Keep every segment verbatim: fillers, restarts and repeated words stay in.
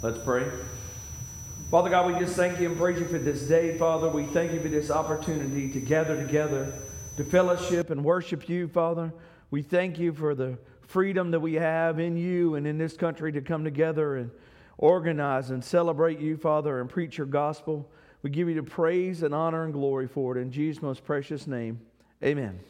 Let's pray. Father God, we just thank you and praise you for this day, Father. We thank you for this opportunity to gather together, to fellowship and worship you, Father. We thank you for the freedom that we have in you and in this country to come together and organize and celebrate you, Father, and preach your gospel. We give you the praise and honor and glory for it. In Jesus' most precious name, amen.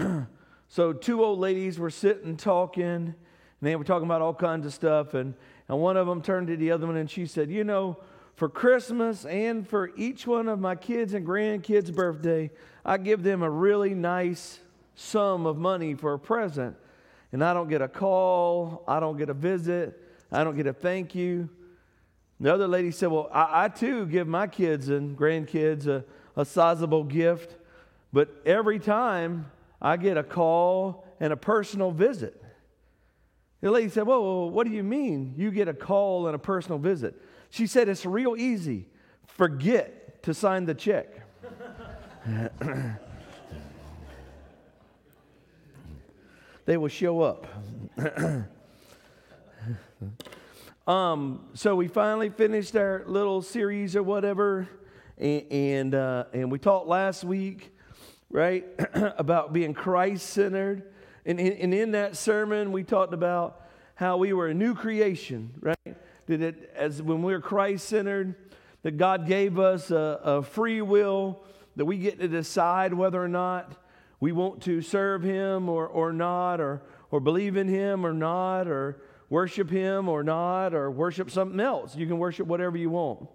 amen. So two old ladies were sitting talking, and they were talking about all kinds of stuff, and, and one of them turned to the other one, and she said, you know, for Christmas and for each one of my kids' and grandkids' birthday, I give them a really nice sum of money for a present, and I don't get a call, I don't get a visit, I don't get a thank you. The other lady said, well, I, I too give my kids and grandkids a, a sizable gift, but every time I get a call and a personal visit. The lady said, whoa, whoa, what do you mean you get a call and a personal visit? She said, it's real easy. Forget to sign the check. They will show up. Um, so we finally finished our little series or whatever, and and, uh, and we talked last week, right, about being Christ-centered, and, and in that sermon we talked about how we were a new creation, right? That it, as when we were Christ-centered, that God gave us a, a free will that we get to decide whether or not we want to serve Him or or not, or or believe in Him or not, or worship Him or not, or worship something else. You can worship whatever you want.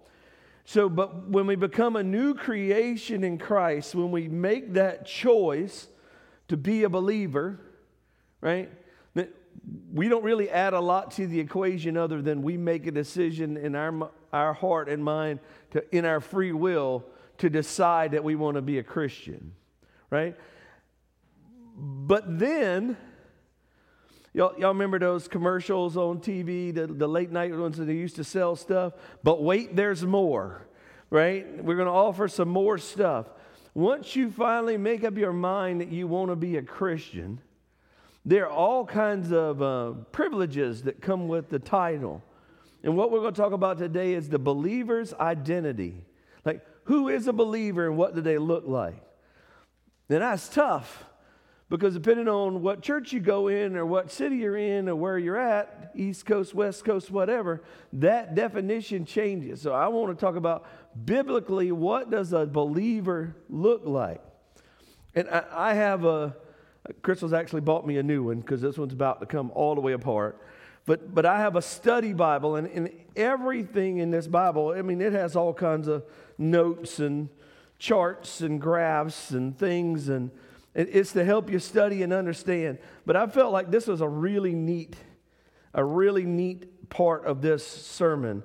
So, but when we become a new creation in Christ, when we make that choice to be a believer, right, we don't really add a lot to the equation other than we make a decision in our our heart and mind, to in our free will, to decide that we want to be a Christian, right? But then... Y'all, y'all remember those commercials on T V, the, the late night ones that they used to sell stuff? But wait, there's more, right? We're going to offer some more stuff. Once you finally make up your mind that you want to be a Christian, there are all kinds of uh, privileges that come with the title. And what we're going to talk about today is the believer's identity. Like, who is a believer and what do they look like? And that's tough. Because depending on what church you go in or what city you're in or where you're at, East Coast, West Coast, whatever, that definition changes. So I want to talk about biblically, what does a believer look like? And I, I have a, Crystal's actually bought me a new one because this one's about to come all the way apart. But but I have a study Bible, and, and everything in this Bible, I mean, it has all kinds of notes and charts and graphs and things, and it's to help you study and understand. But I felt like this was a really neat, a really neat part of this sermon.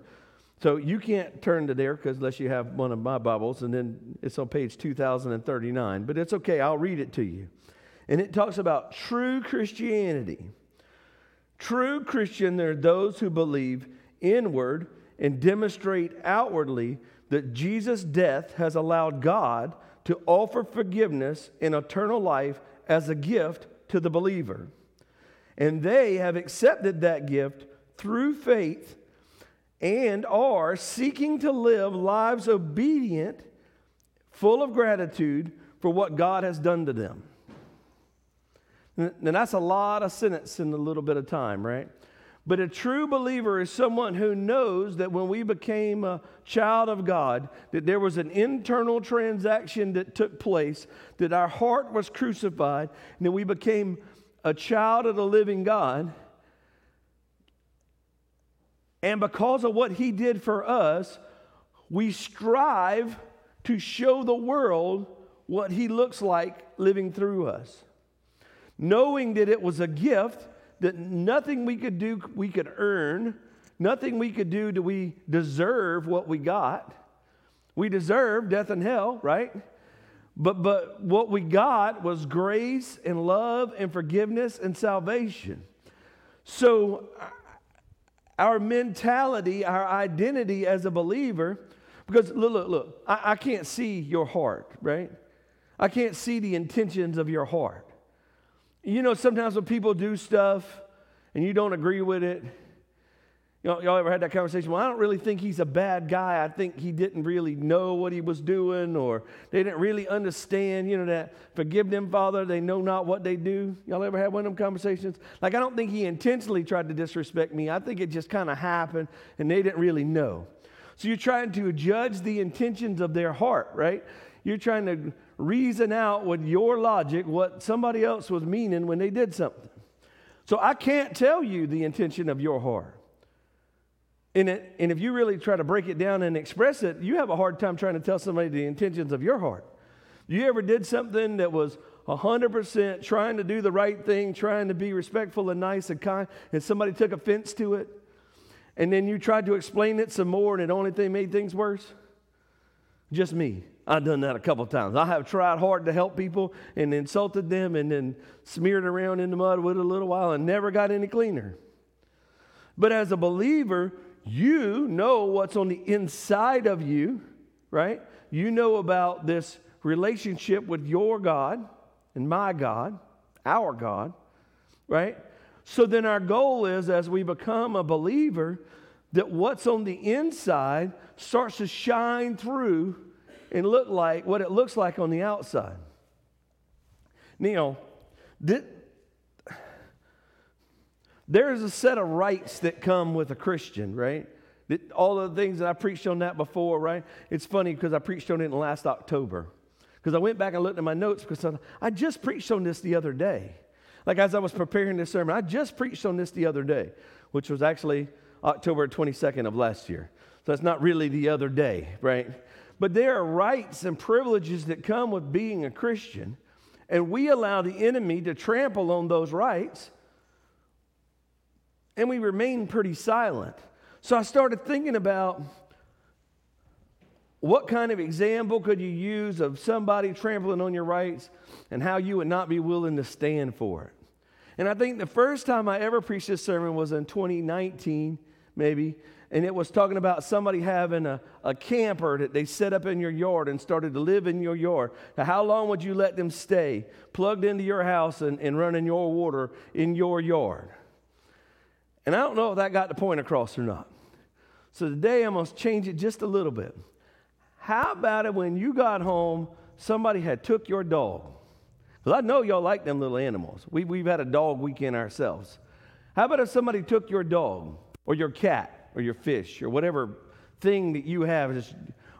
So you can't turn to there because unless you have one of my Bibles, and then it's on page two thousand thirty-nine. But it's okay, I'll read it to you. And it talks about true Christianity. True Christian, they're those who believe inward and demonstrate outwardly that Jesus' death has allowed God to offer forgiveness and eternal life as a gift to the believer. And they have accepted that gift through faith and are seeking to live lives obedient, full of gratitude for what God has done to them. Now that's a lot of sentences in a little bit of time, right? But a true believer is someone who knows that when we became a child of God, that there was an internal transaction that took place, that our heart was crucified, and that we became a child of the living God. And because of what He did for us, we strive to show the world what He looks like living through us. Knowing that it was a gift, that nothing we could do we could earn, nothing we could do do we deserve what we got. We deserve death and hell, right? But but what we got was grace and love and forgiveness and salvation. So our mentality, our identity as a believer, because look, look, look, I, I can't see your heart, right? I can't see the intentions of your heart. You know, sometimes when people do stuff and you don't agree with it, Y'all, y'all ever had that conversation? Well, I don't really think he's a bad guy. I think he didn't really know what he was doing, or they didn't really understand, you know, that forgive them, Father, they know not what they do. Y'all ever had one of them conversations? Like, I don't think he intentionally tried to disrespect me. I think it just kind of happened, and they didn't really know. So you're trying to judge the intentions of their heart, right? You're trying to reason out with your logic what somebody else was meaning when they did something. So I can't tell you the intention of your heart. And, it, and if you really try to break it down and express it, you have a hard time trying to tell somebody the intentions of your heart. You ever did something that was one hundred percent trying to do the right thing, trying to be respectful and nice and kind, and somebody took offense to it, and then you tried to explain it some more, and it only thing made things worse? Just me. I've done that a couple times. I have tried hard to help people and insulted them and then smeared around in the mud with a little while and never got any cleaner. But as a believer, you know what's on the inside of you, right? You know about this relationship with your God and my God, our God, right? So then our goal is, as we become a believer, that what's on the inside starts to shine through and look like what it looks like on the outside. Now, this, there's a set of rights that come with a Christian, right? That all of the things that I preached on that before, right? It's funny because I preached on it in last October. Because I went back and looked at my notes because I, I just preached on this the other day. Like as I was preparing this sermon, I just preached on this the other day, which was actually October twenty-second of last year. So that's not really the other day, right? But there are rights and privileges that come with being a Christian. And we allow the enemy to trample on those rights. And we remain pretty silent. So I started thinking about what kind of example could you use of somebody trampling on your rights and how you would not be willing to stand for it. And I think the first time I ever preached this sermon was in twenty nineteen, maybe, and it was talking about somebody having a, a camper that they set up in your yard and started to live in your yard. Now, how long would you let them stay plugged into your house and, and running your water in your yard? And I don't know if that got the point across or not. So today I'm going to change it just a little bit. How about it when you got home, somebody had took your dog? Because I know y'all like them little animals. We, we've had a dog weekend ourselves. How about if somebody took your dog or your cat or your fish or whatever thing that you have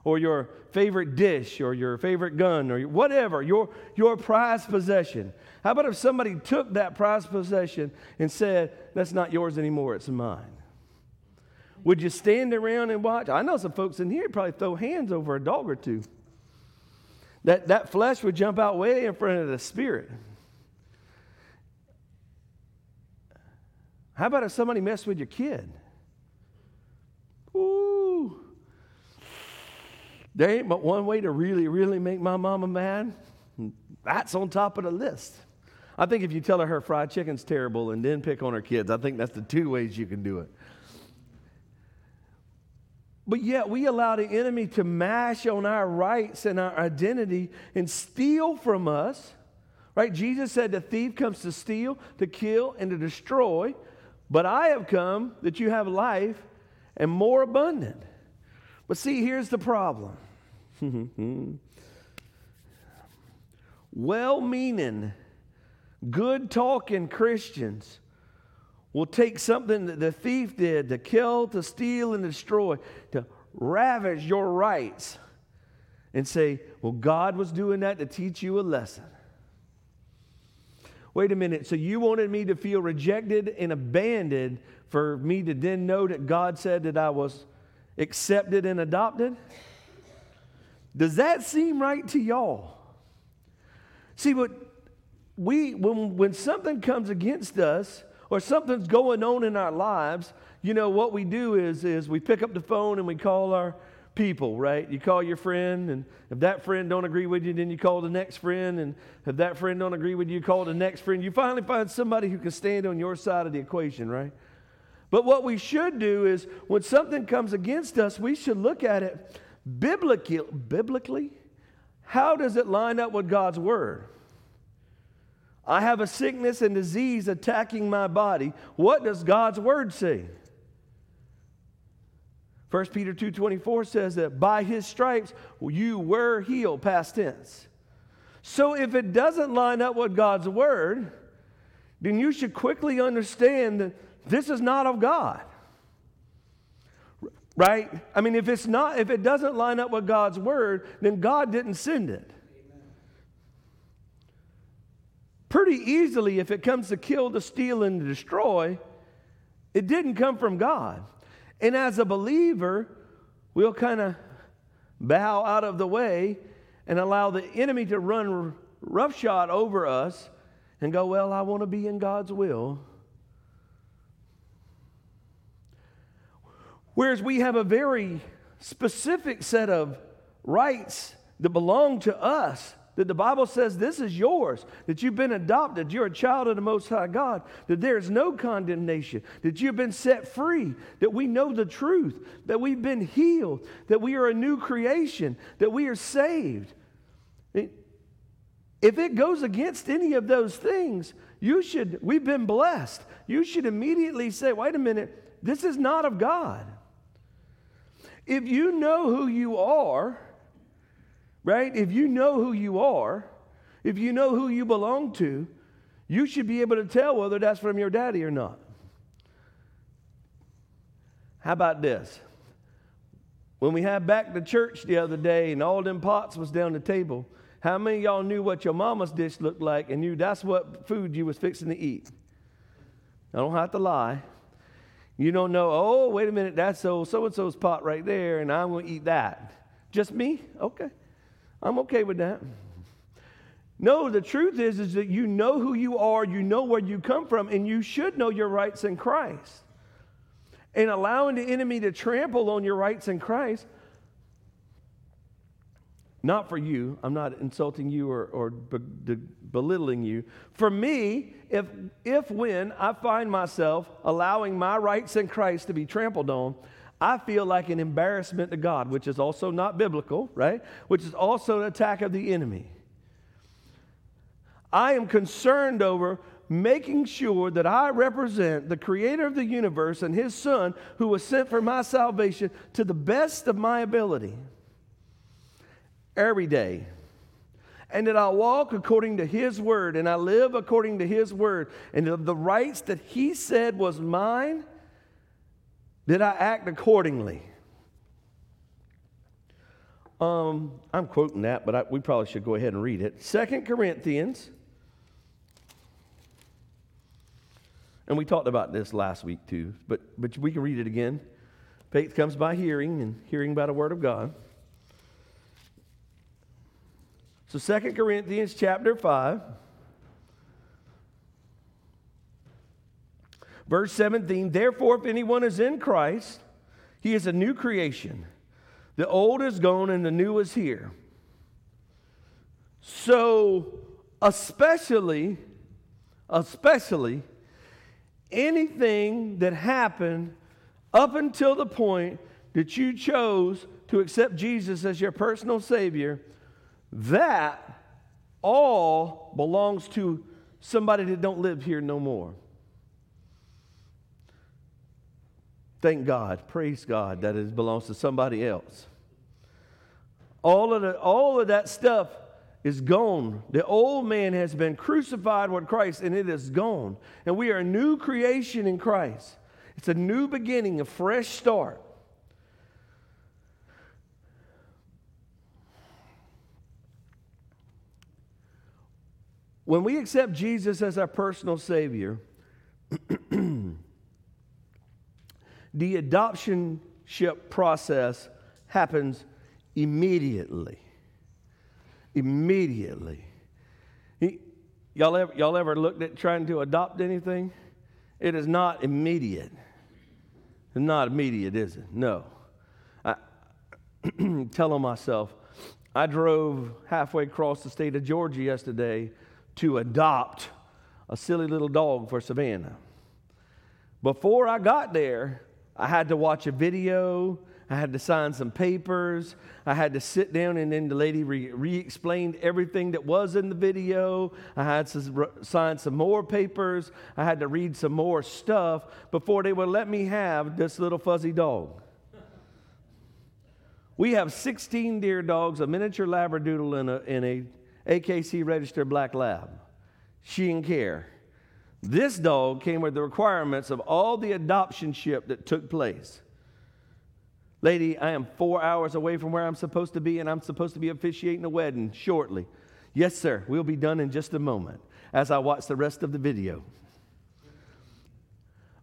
or your favorite dish or your favorite gun or whatever, your, your prized possession? How about if somebody took that prized possession and said, that's not yours anymore, it's mine? Would you stand around and watch? I know some folks in here probably throw hands over a dog or two. That, that flesh would jump out way in front of the spirit. How about if somebody messed with your kid? Ooh. There ain't but one way to really, really make my mama mad. That's on top of the list. I think if you tell her her fried chicken's terrible and then pick on her kids, I think that's the two ways you can do it. But yet we allow the enemy to mash on our rights and our identity and steal from us, right? Jesus said the thief comes to steal, to kill, and to destroy. But I have come that you have life and more abundant. But see, here's the problem. Well-meaning, good-talking Christians will take something that the thief did to kill, to steal, and destroy, to ravage your rights and say, well, God was doing that to teach you a lesson. Wait a minute, so you wanted me to feel rejected and abandoned for me to then know that God said that I was accepted and adopted? Does that seem right to y'all? See, what We, when, when something comes against us or something's going on in our lives, you know, what we do is, is we pick up the phone and we call our people, right? You call your friend, and if that friend don't agree with you, then you call the next friend, and if that friend don't agree with you, you call the next friend. You finally find somebody who can stand on your side of the equation, right? But what we should do is when something comes against us, we should look at it biblically. biblically. How does it line up with God's word? I have a sickness and disease attacking my body. What does God's word say? First Peter two twenty-four says that by his stripes you were healed, past tense. So if it doesn't line up with God's word, then you should quickly understand that this is not of God. Right? I mean, if it's not, if it doesn't line up with God's word, then God didn't send it. Pretty easily, if it comes to kill, to steal, and to destroy, it didn't come from God. And as a believer, we'll kind of bow out of the way and allow the enemy to run roughshod over us and go, well, I want to be in God's will. Whereas we have a very specific set of rights that belong to us, that the Bible says this is yours, that you've been adopted, you're a child of the Most High God, that there is no condemnation, that you've been set free, that we know the truth, that we've been healed, that we are a new creation, that we are saved. If it goes against any of those things, you should, we've been blessed. You should immediately say, wait a minute, this is not of God. If you know who you are, right? If you know who you are, if you know who you belong to, you should be able to tell whether that's from your daddy or not. How about this? When we had back to church the other day and all them pots was down the table, how many of y'all knew what your mama's dish looked like and knew that's what food you was fixing to eat? I don't have to lie. You don't know, oh, wait a minute, that's old so-and-so's pot right there and I'm going to eat that. Just me? Okay. I'm okay with that. No, the truth is, is that you know who you are, you know where you come from, and you should know your rights in Christ. And allowing the enemy to trample on your rights in Christ, not for you, I'm not insulting you or, or be, de, belittling you. For me, if, if when I find myself allowing my rights in Christ to be trampled on, I feel like an embarrassment to God, which is also not biblical, right? Which is also an attack of the enemy. I am concerned over making sure that I represent the creator of the universe and his son who was sent for my salvation to the best of my ability every day. And that I walk according to his word and I live according to his word and the rights that he said was mine. Did I act accordingly? Um, I'm quoting that, but I, we probably should go ahead and read it. Second Corinthians, and we talked about this last week too, but, but we can read it again. Faith comes by hearing, and hearing by the word of God. So Second Corinthians chapter five, verse seventeen, therefore, if anyone is in Christ, he is a new creation. The old is gone and the new is here. So, especially, especially anything that happened up until the point that you chose to accept Jesus as your personal Savior, that all belongs to somebody that don't live here no more. Thank God, praise God, that it belongs to somebody else. All of, the, all of that stuff is gone. The old man has been crucified with Christ, and it is gone. And we are a new creation in Christ. It's a new beginning, a fresh start. When we accept Jesus as our personal Savior, the adoptionship process happens immediately. Immediately. He, y'all, ever, y'all ever looked at trying to adopt anything? It is not immediate. It's not immediate, is it? No. I telling myself, I drove halfway across the state of Georgia yesterday to adopt a silly little dog for Savannah. Before I got there, I had to watch a video, I had to sign some papers, I had to sit down and then the lady re- re-explained everything that was in the video, I had to re- sign some more papers, I had to read some more stuff before they would let me have this little fuzzy dog. We have sixteen deer dogs, a miniature labradoodle, and a, and a A K C registered black lab. She didn't care. This dog came with the requirements of all the adoptionship that took place. Lady, I am four hours away from where I'm supposed to be, and I'm supposed to be officiating a wedding shortly. Yes, sir, we'll be done in just a moment as I watch the rest of the video.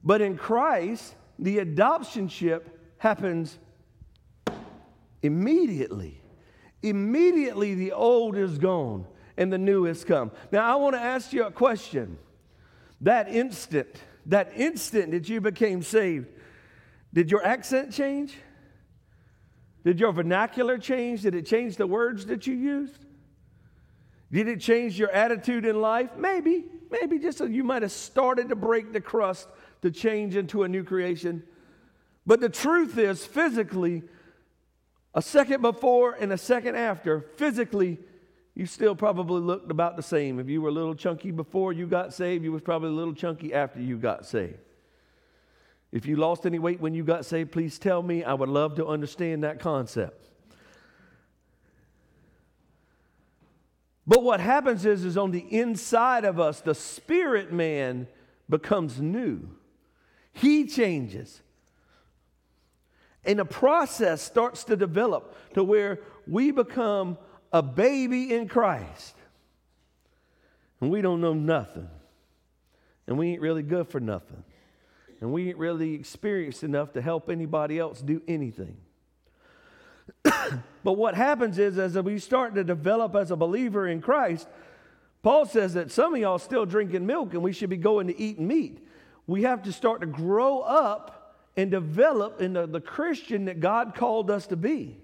But in Christ, the adoptionship happens immediately. Immediately the old is gone and the new has come. Now, I want to ask you a question. That instant, that instant that you became saved, did your accent change? Did your vernacular change? Did it change the words that you used? Did it change your attitude in life? Maybe, maybe just so you might have started to break the crust to change into a new creation. But the truth is, physically, a second before and a second after, physically, you still probably looked about the same. If you were a little chunky before you got saved, you was probably a little chunky after you got saved. If you lost any weight when you got saved, please tell me. I would love to understand that concept. But what happens is, is on the inside of us, the spirit man becomes new. He changes. And a process starts to develop to where we become a baby in Christ. And we don't know nothing. And we ain't really good for nothing. And we ain't really experienced enough to help anybody else do anything. But what happens is, as we start to develop as a believer in Christ, Paul says that some of y'all still drinking milk and we should be going to eat meat. We have to start to grow up and develop into the Christian that God called us to be.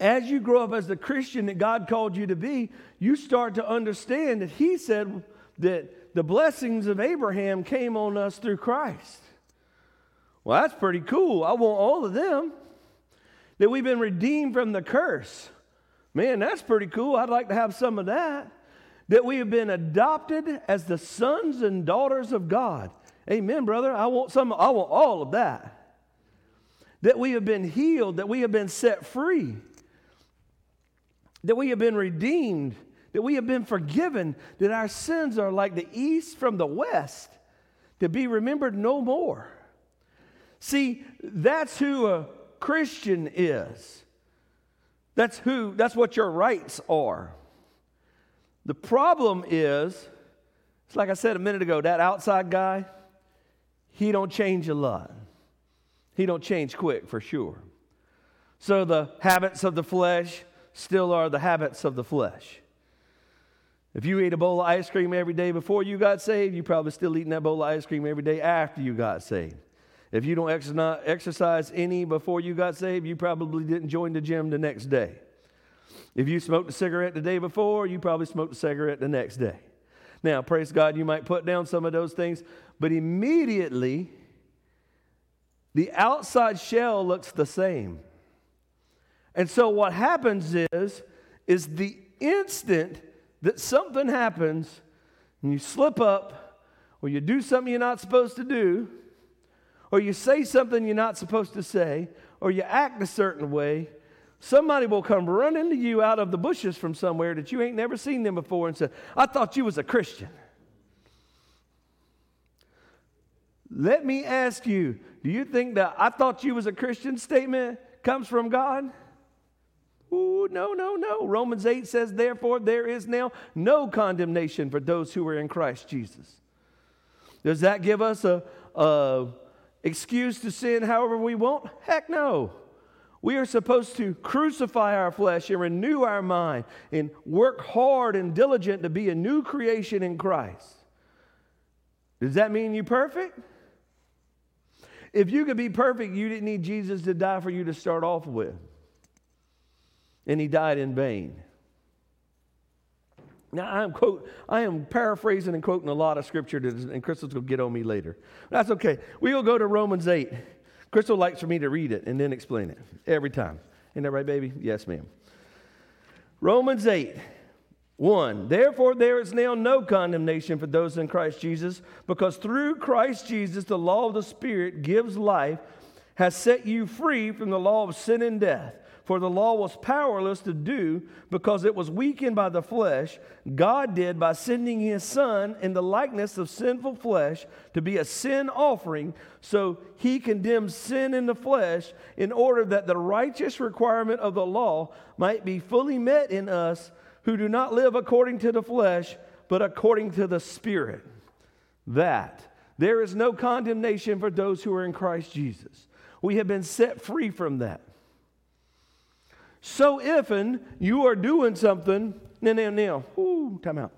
As you grow up as the Christian that God called you to be, you start to understand that he said that the blessings of Abraham came on us through Christ. Well, that's pretty cool. I want all of them. That we've been redeemed from the curse. Man, that's pretty cool. I'd like to have some of that. That we have been adopted as the sons and daughters of God. Amen, brother. I want some. I want all of that. That we have been healed, that we have been set free. That we have been redeemed, that we have been forgiven, that our sins are like the east from the west, to be remembered no more. See, that's who a Christian is. That's who, that's what your rights are. The problem is, it's like I said a minute ago, that outside guy, he don't change a lot. He don't change quick for sure. So the habits of the flesh still are the habits of the flesh. If you ate a bowl of ice cream every day before you got saved, you're probably still eating that bowl of ice cream every day after you got saved. If you don't ex- not exercise any before you got saved, you probably didn't join the gym the next day. If you smoked a cigarette the day before, you probably smoked a cigarette the next day. Now, praise God, you might put down some of those things, but immediately the outside shell looks the same. And so what happens is, is the instant that something happens and you slip up or you do something you're not supposed to do or you say something you're not supposed to say or you act a certain way, somebody will come running to you out of the bushes from somewhere that you ain't never seen them before and say, I thought you was a Christian. Let me ask you, do you think that I thought you was a Christian statement comes from God? Ooh, no, no, no. Romans eight says, therefore, there is now no condemnation for those who are in Christ Jesus. Does that give us a, a excuse to sin however we want? Heck no. We are supposed to crucify our flesh and renew our mind and work hard and diligent to be a new creation in Christ. Does that mean you're perfect? If you could be perfect, you didn't need Jesus to die for you to start off with. And he died in vain. Now, I am quote, I am paraphrasing and quoting a lot of scripture, and Crystal's going to get on me later. That's okay. We will go to Romans eight. Crystal likes for me to read it and then explain it every time. Isn't that right, baby? Yes, ma'am. Romans eight, one. Therefore, there is now no condemnation for those in Christ Jesus, because through Christ Jesus, the law of the Spirit gives life, has set you free from the law of sin and death. For the law was powerless to do because it was weakened by the flesh. God did by sending his Son in the likeness of sinful flesh to be a sin offering. So he condemned sin in the flesh in order that the righteous requirement of the law might be fully met in us who do not live according to the flesh, but according to the Spirit. That there is no condemnation for those who are in Christ Jesus. We have been set free from that. So if and you are doing something, now, now, now, ooh, time out.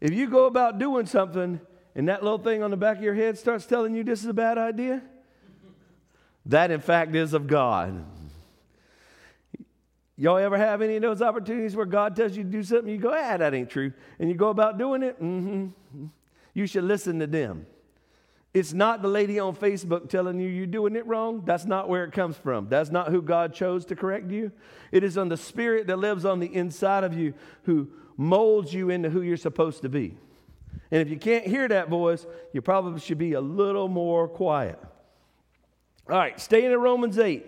If you go about doing something and that little thing on the back of your head starts telling you this is a bad idea, that in fact is of God. Y'all ever have any of those opportunities where God tells you to do something, you go, ah, that ain't true, and you go about doing it? Mm-hmm. You should listen to them. It's not the lady on Facebook telling you you're doing it wrong. That's not where it comes from. That's not who God chose to correct you. It is on the Spirit that lives on the inside of you who molds you into who you're supposed to be. And if you can't hear that voice, you probably should be a little more quiet. All right, staying in Romans eight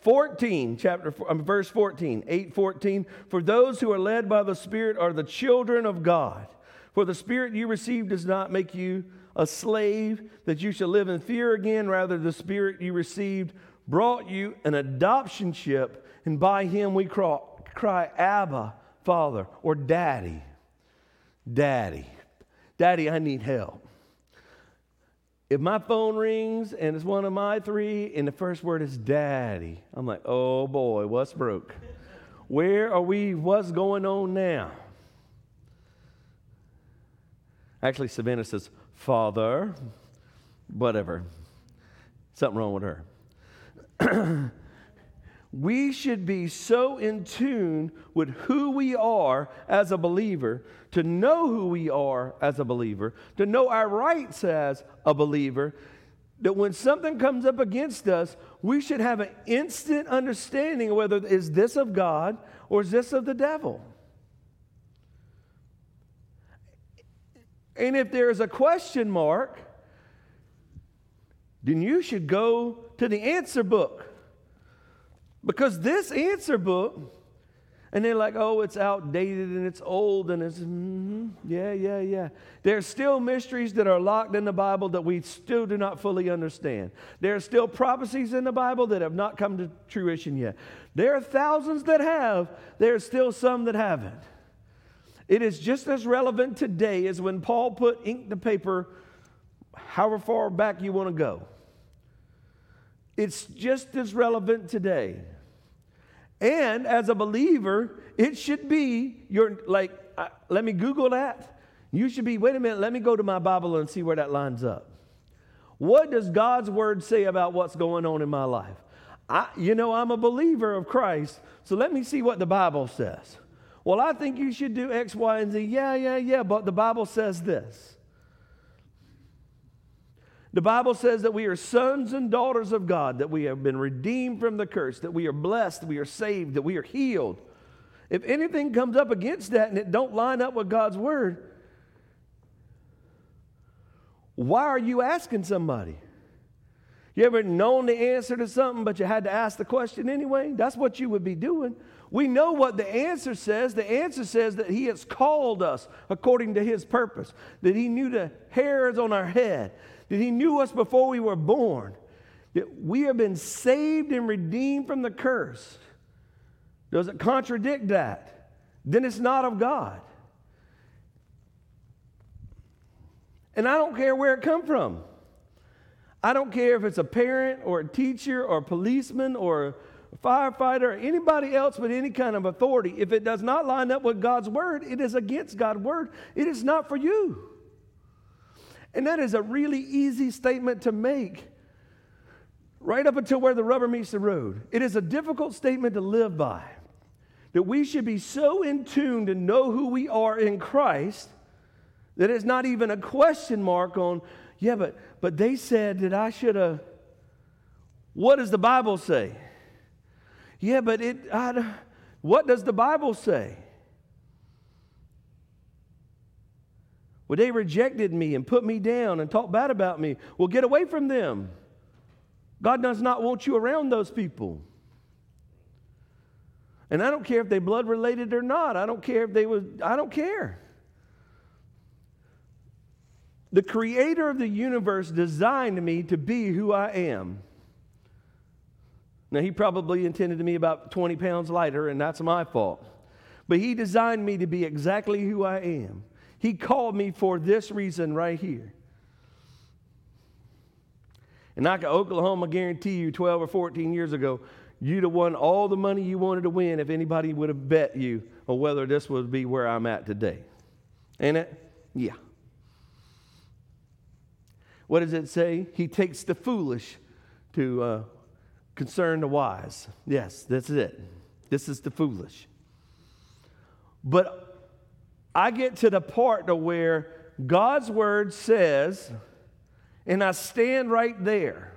fourteen, chapter, um, verse fourteen, eight fourteen. For those who are led by the Spirit are the children of God. For the Spirit you received does not make you a slave, that you shall live in fear again. Rather, the Spirit you received brought you an adoptionship, and by him we cry, cry, Abba, Father, or Daddy. Daddy. Daddy, I need help. If my phone rings and it's one of my three, and the first word is Daddy, I'm like, oh boy, what's broke? Where are we? What's going on now? Actually, Savannah says, Father, whatever. Something wrong with her. We should be so in tune with who we are as a believer, to know who we are as a believer, to know our rights as a believer, that when something comes up against us, we should have an instant understanding whether is this of God or is this of the devil. And if there is a question mark, then you should go to the answer book. Because this answer book, and they're like, oh, it's outdated and it's old and it's, mm-hmm, yeah, yeah, yeah. There are still mysteries that are locked in the Bible that we still do not fully understand. There are still prophecies in the Bible that have not come to fruition yet. There are thousands that have. There are still some that haven't. It is just as relevant today as when Paul put ink to paper, however far back you want to go. It's just as relevant today. And as a believer, it should be your, like, uh, let me Google that. You should be, wait a minute, let me go to my Bible and see where that lines up. What does God's word say about what's going on in my life? I, you know, I'm a believer of Christ, so let me see what the Bible says. Well, I think you should do X, Y, and Z. Yeah, yeah, yeah, but the Bible says this. The Bible says that we are sons and daughters of God, that we have been redeemed from the curse, that we are blessed, we are saved, that we are healed. If anything comes up against that and it don't line up with God's word, why are you asking somebody? You ever known the answer to something, but you had to ask the question anyway? That's what you would be doing. We know what the answer says. The answer says that he has called us according to his purpose, that he knew the hairs on our head, that he knew us before we were born, that we have been saved and redeemed from the curse. Does it contradict that? Then it's not of God. And I don't care where it come from. I don't care if it's a parent or a teacher or a policeman or a firefighter or anybody else with any kind of authority. If it does not line up with God's word, it is against God's word. It is not for you. And that is a really easy statement to make right up until where the rubber meets the road. It is a difficult statement to live by, that we should be so in tune to know who we are in Christ that it's not even a question mark on, yeah, but but they said that I should have, what does the Bible say? Yeah, but it, I, what does the Bible say? Well, they rejected me and put me down and talked bad about me. Well, get away from them. God does not want you around those people. And I don't care if they blood related or not. I don't care if they was, I don't care. The creator of the universe designed me to be who I am. Now, he probably intended me about twenty pounds lighter, and that's my fault. But he designed me to be exactly who I am. He called me for this reason right here. And like Oklahoma, guarantee you twelve or fourteen years ago, you'd have won all the money you wanted to win if anybody would have bet you on whether this would be where I'm at today. Ain't it? Yeah. What does it say? He takes the foolish to uh, concern the wise. Yes, that's it. This is the foolish. But I get to the part to where God's word says, and I stand right there.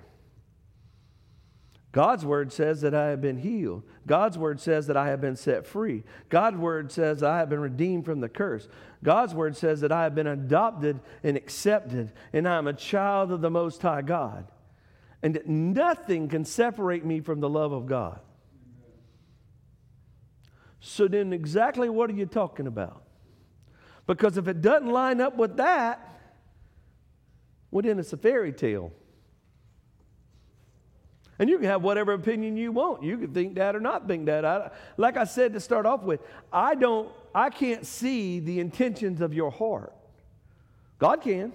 God's word says that I have been healed. God's word says that I have been set free. God's word says that I have been redeemed from the curse. God's word says that I have been adopted and accepted, and I am a child of the Most High God. And that nothing can separate me from the love of God. So then exactly what are you talking about? Because if it doesn't line up with that, well, then it's a fairy tale. And you can have whatever opinion you want. You can think that or not think that. I, like I said to start off with, I don't, I can't see the intentions of your heart. God can.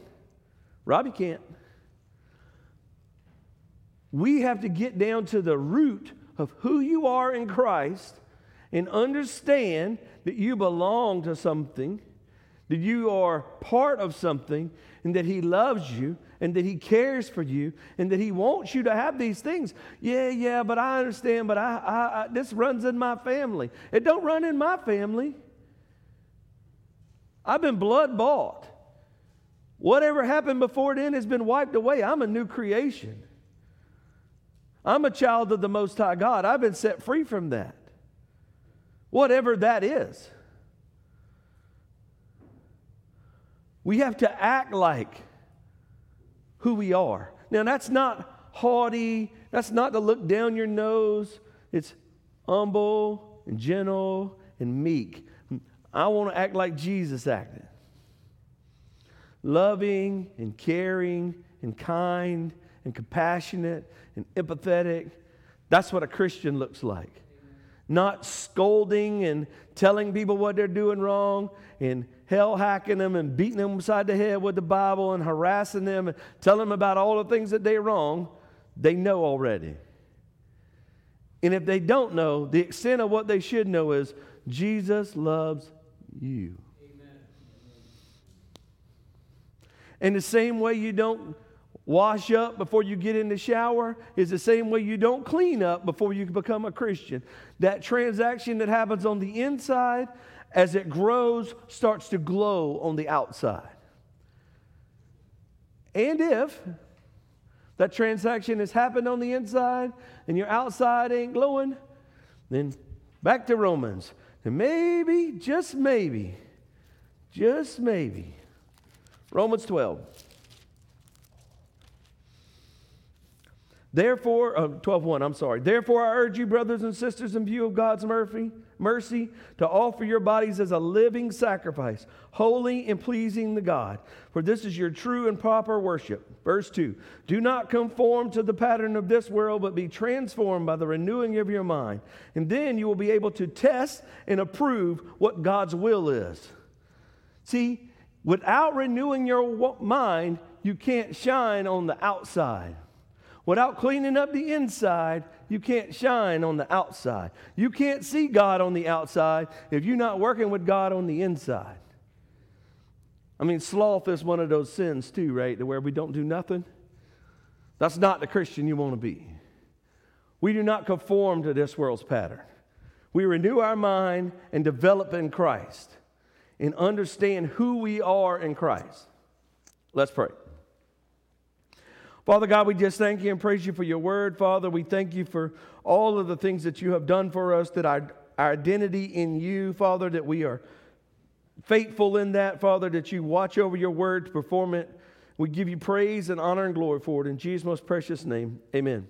Robbie can't. We have to get down to the root of who you are in Christ and understand that you belong to something, that you are part of something, and that he loves you, and that he cares for you, and that he wants you to have these things. Yeah, yeah, but I understand, but I, I, I this runs in my family. It don't run in my family. I've been blood bought. Whatever happened before then has been wiped away. I'm a new creation. I'm a child of the Most High God. I've been set free from that. Whatever that is. We have to act like who we are. Now, that's not haughty. That's not to look down your nose. It's humble and gentle and meek. I want to act like Jesus acted. Loving and caring and kind and compassionate and empathetic. That's what a Christian looks like. Not scolding and telling people what they're doing wrong and hell hacking them and beating them beside the head with the Bible and harassing them and telling them about all the things that they're wrong. They know already. And if they don't know, the extent of what they should know is Jesus loves you. Amen. And the same way you don't wash up before you get in the shower is the same way you don't clean up before you become a Christian. That transaction that happens on the inside, as it grows, starts to glow on the outside. And if that transaction has happened on the inside and your outside ain't glowing, then back to Romans. And maybe, just maybe, just maybe, Romans twelve. Therefore, twelve one, I'm sorry. Therefore, I urge you, brothers and sisters, in view of God's mercy, mercy, to offer your bodies as a living sacrifice, holy and pleasing to God. For this is your true and proper worship. Verse two, do not conform to the pattern of this world, but be transformed by the renewing of your mind. And then you will be able to test and approve what God's will is. See, without renewing your mind, you can't shine on the outside. Without cleaning up the inside, you can't shine on the outside. You can't see God on the outside if you're not working with God on the inside. I mean, sloth is one of those sins too, right? To where we don't do nothing. That's not the Christian you want to be. We do not conform to this world's pattern. We renew our mind and develop in Christ and understand who we are in Christ. Let's pray. Father God, we just thank you and praise you for your word. Father, we thank you for all of the things that you have done for us, that our, our identity in you, Father, that we are faithful in that, Father, that you watch over your word to perform it. We give you praise and honor and glory for it. In Jesus' most precious name, amen.